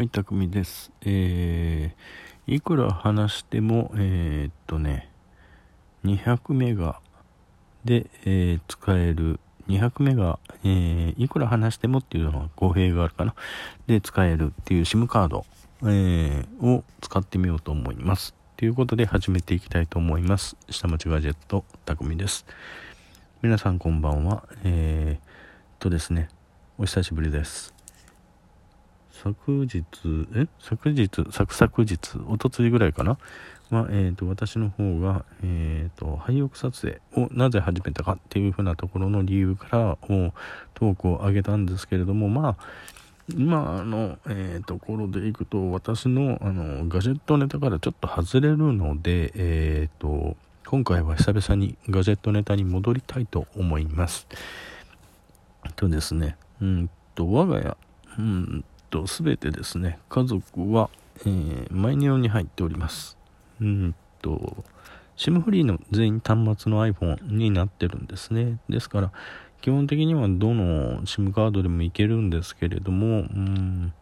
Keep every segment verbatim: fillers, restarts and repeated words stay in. はい、匠です。えー、いくら話しても、えー、っとね、にひゃくメガで、えー、使える、にひゃくメガ、えー、いくら話してもっていうのは語弊があるかな。で、使えるっていう SIM カード、えー、を使ってみようと思います。ということで始めていきたいと思います。下町ガジェット、匠です。皆さんこんばんは。えー、っとですね、お久しぶりです。昨日、え昨日、昨昨日、おとついぐらいかなは、えーと、私の方が、えーと、廃屋撮影をなぜ始めたかっていうふうなところの理由からをトークを上げたんですけれども、まあ、今の、えー、ところでいくと、私の、あのガジェットネタからちょっと外れるので、えーと、今回は久々にガジェットネタに戻りたいと思います。とですね、うんと、我が家、うんすべてですね、家族は、えー、マイネオに入っております。うんと、SIM フリーの全員端末の iPhone になってるんですね。ですから、基本的にはどの SIM カードでもいけるんですけれども、うん、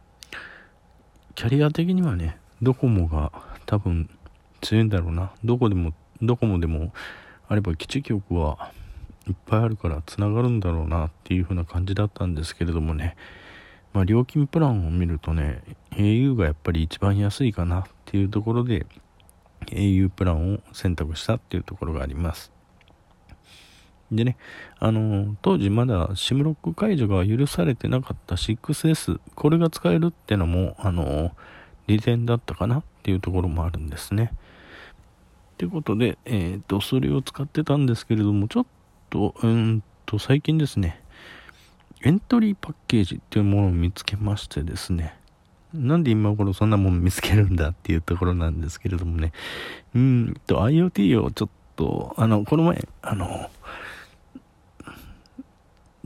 キャリア的にはね、ドコモが多分強いんだろうな。どこでも、ドコモでもあれば基地局はいっぱいあるからつながるんだろうなっていう風な感じだったんですけれどもね。まあ、料金プランを見るとね、au がやっぱり一番安いかなっていうところで au プランを選択したっていうところがあります。でね、あの当時まだ SIM ロック解除が許されてなかった シックスエス、 これが使えるってのもあの利点だったかなっていうところもあるんですね。ってことで、えーと、それを使ってたんですけれども、ちょっとうーんと最近ですね、エントリーパッケージっていうものを見つけましてですね、なんで今頃そんなもの見つけるんだっていうところなんですけれどもね、うーんと IoT をちょっとあのこの前あの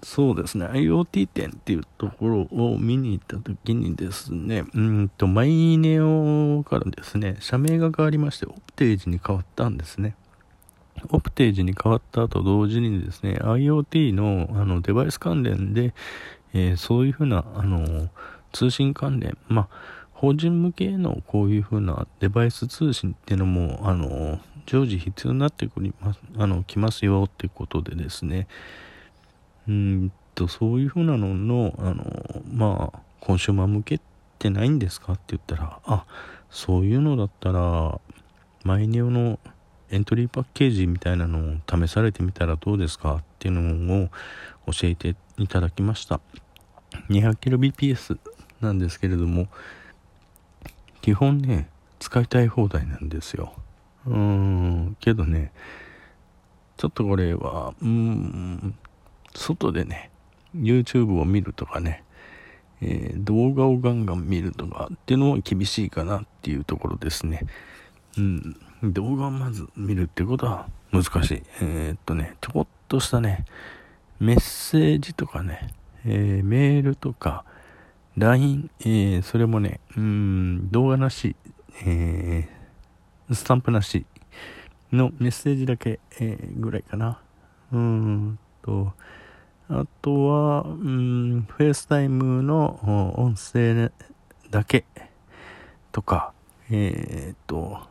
そうですね IoT 店っていうところを見に行った時にですね、うーんとマイネオからですね、社名が変わりましてオプテージに変わったんですね。オプテージに変わったと同時にですね、 IoT の, あのデバイス関連で、えー、そういうふうなあの通信関連、まあ、法人向けのこういうふうなデバイス通信っていうのもあの常時必要になってくりますあのきますよってことでですね、うーんとそういうふうなの の, あの、まあ、コンシューマー向けってないんですかって言ったら、あ、そういうのだったらマイネオのエントリーパッケージみたいなのを試されてみたらどうですかっていうのを教えていただきました。 にひゃくキロビーピーエス なんですけれども、基本ね使いたい放題なんですよ。うーんけどね、ちょっとこれはうーん外でね YouTube を見るとかね、えー、動画をガンガン見るとかっていうのは厳しいかなっていうところですね。うん、動画をまず見るってことは難しい。えー、っとね、ちょこっとしたね、メッセージとかね、えー、メールとか、ライン、えー、それもね、うーん、動画なし、えー、スタンプなしのメッセージだけ、えー、ぐらいかな。うーんと、あとは、うーん、フェイスタイムの音声だけとか、えー、っと、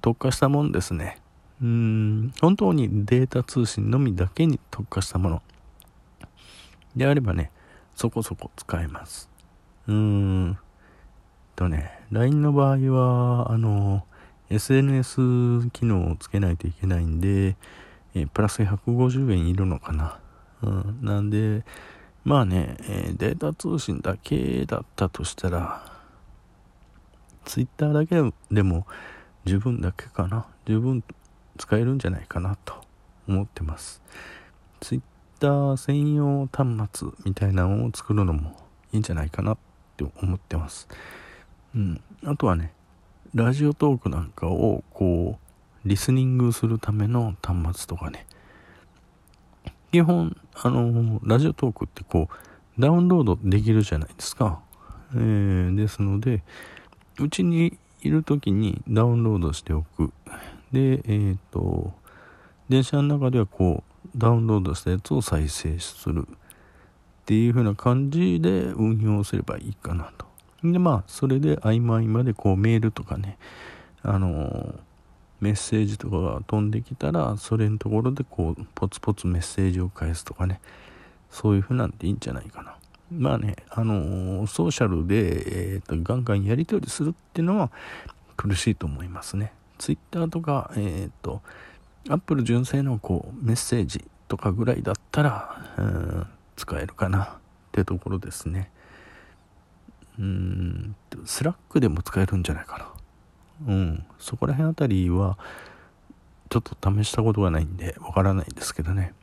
特化したものですね。うーん、本当にデータ通信のみだけに特化したものであればね、そこそこ使えます。うーんとね、ライン の場合はあの エスエヌエス 機能をつけないといけないんで、えプラスひゃくごじゅうえんいるのかな。うん、なんでまあね、データ通信だけだったとしたら、ツイッターだけでも十分だけかな、十分使えるんじゃないかなと思ってます。ツイッター専用端末みたいなのを作るのもいいんじゃないかなって思ってます。うん、あとはね、ラジオトークなんかをこうリスニングするための端末とかね、基本あのラジオトークってこうダウンロードできるじゃないですか。えー、ですのでうちにいるときにダウンロードしておく。で、えっと、電車の中ではこう、ダウンロードしたやつを再生するっていう風な感じで運用すればいいかなと。でまあそれで合間合間でこうメールとかね、あのー、メッセージとかが飛んできたらそれのところでこうポツポツメッセージを返すとかね、そういう風なんていいんじゃないかな。まあね、あのー、ソーシャルで、えー、とガンガンやり取りするっていうのは苦しいと思いますね。ツイッターとか、えー、とアップル純正のこうメッセージとかぐらいだったら、うん、使えるかなってところですね。うーん、スラックでも使えるんじゃないかな。うん、そこら辺あたりはちょっと試したことがないんでわからないですけどね。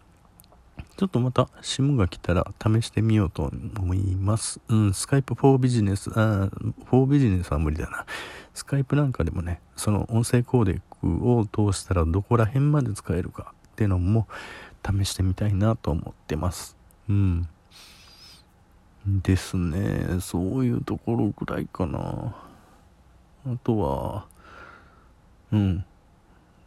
ちょっとまた SIM が来たら試してみようと思います。うん、スカイプフォービジネス、あ、フォービジネスは無理だな。スカイプなんかでもね、その音声コーデックを通したらどこら辺まで使えるかっていうのも試してみたいなと思ってます。うん。ですね。そういうところぐらいかな。あとは、うん。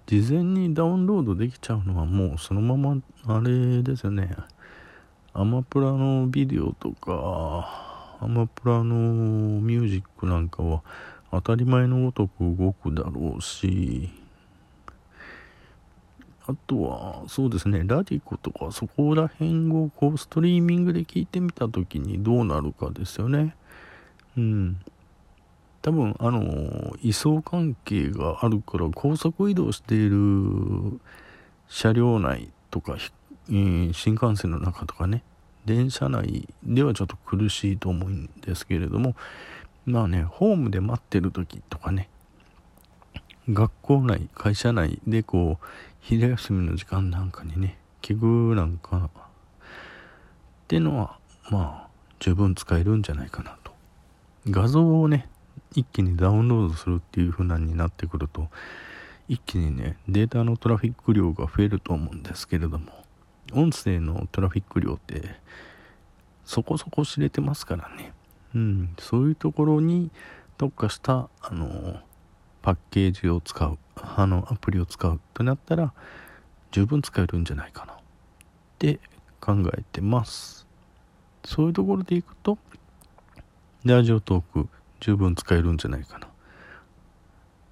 事前にダウンロードできちゃうのはもうそのままあれですよね。アマプラのビデオとかアマプラのミュージックなんかは当たり前のごとく動くだろうし、あとはそうですね、ラディコとかそこら辺をこうストリーミングで聞いてみたときにどうなるかですよね。うん。多分あの移送関係があるから高速移動している車両内とか、えー、新幹線の中とかね、電車内ではちょっと苦しいと思うんですけれども、まあね、ホームで待ってる時とかね、学校内、会社内でこう昼休みの時間なんかにね聞くなんかってのはまあ十分使えるんじゃないかなと。画像をね一気にダウンロードするっていう風なになってくると一気にねデータのトラフィック量が増えると思うんですけれども、音声のトラフィック量ってそこそこ知れてますからね、うん、そういうところに特化したあのパッケージを使う、あのアプリを使うとなったら十分使えるんじゃないかなって考えてます。そういうところでいくとラジオトーク十分使えるんじゃないかな。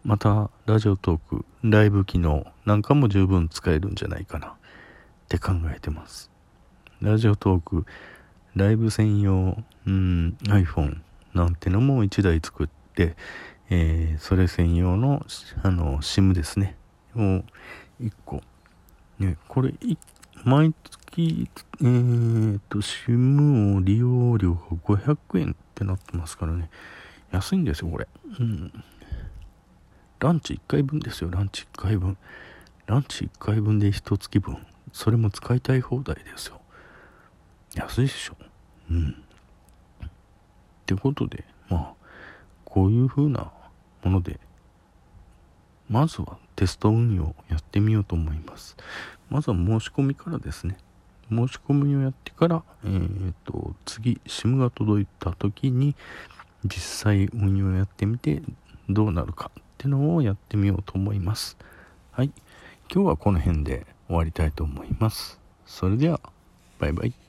またラジオトークライブ機能なんかも十分使えるんじゃないかなって考えてます。ラジオトークライブ専用、うん、iPhone なんてのもいちだい作って、えー、それ専用のあの SIM ですねをいっこ、ね、これ毎月えー、っと SIM を利用料がごひゃくえんってなってますからね、安いんですよこれ、うん、ランチいっかいぶんですよ。ランチいっかいぶんランチいっかいぶんでいちがつぶん、それも使いたい放題ですよ。安いでしょ。うんってことで、まあこういう風なものでまずはテスト運用をやってみようと思います。まずは申し込みからですね。申し込みをやってから、えー、と次 SIM が届いた時に実際運用やってみてどうなるかってのをやってみようと思います。はい、今日はこの辺で終わりたいと思います。それではバイバイ。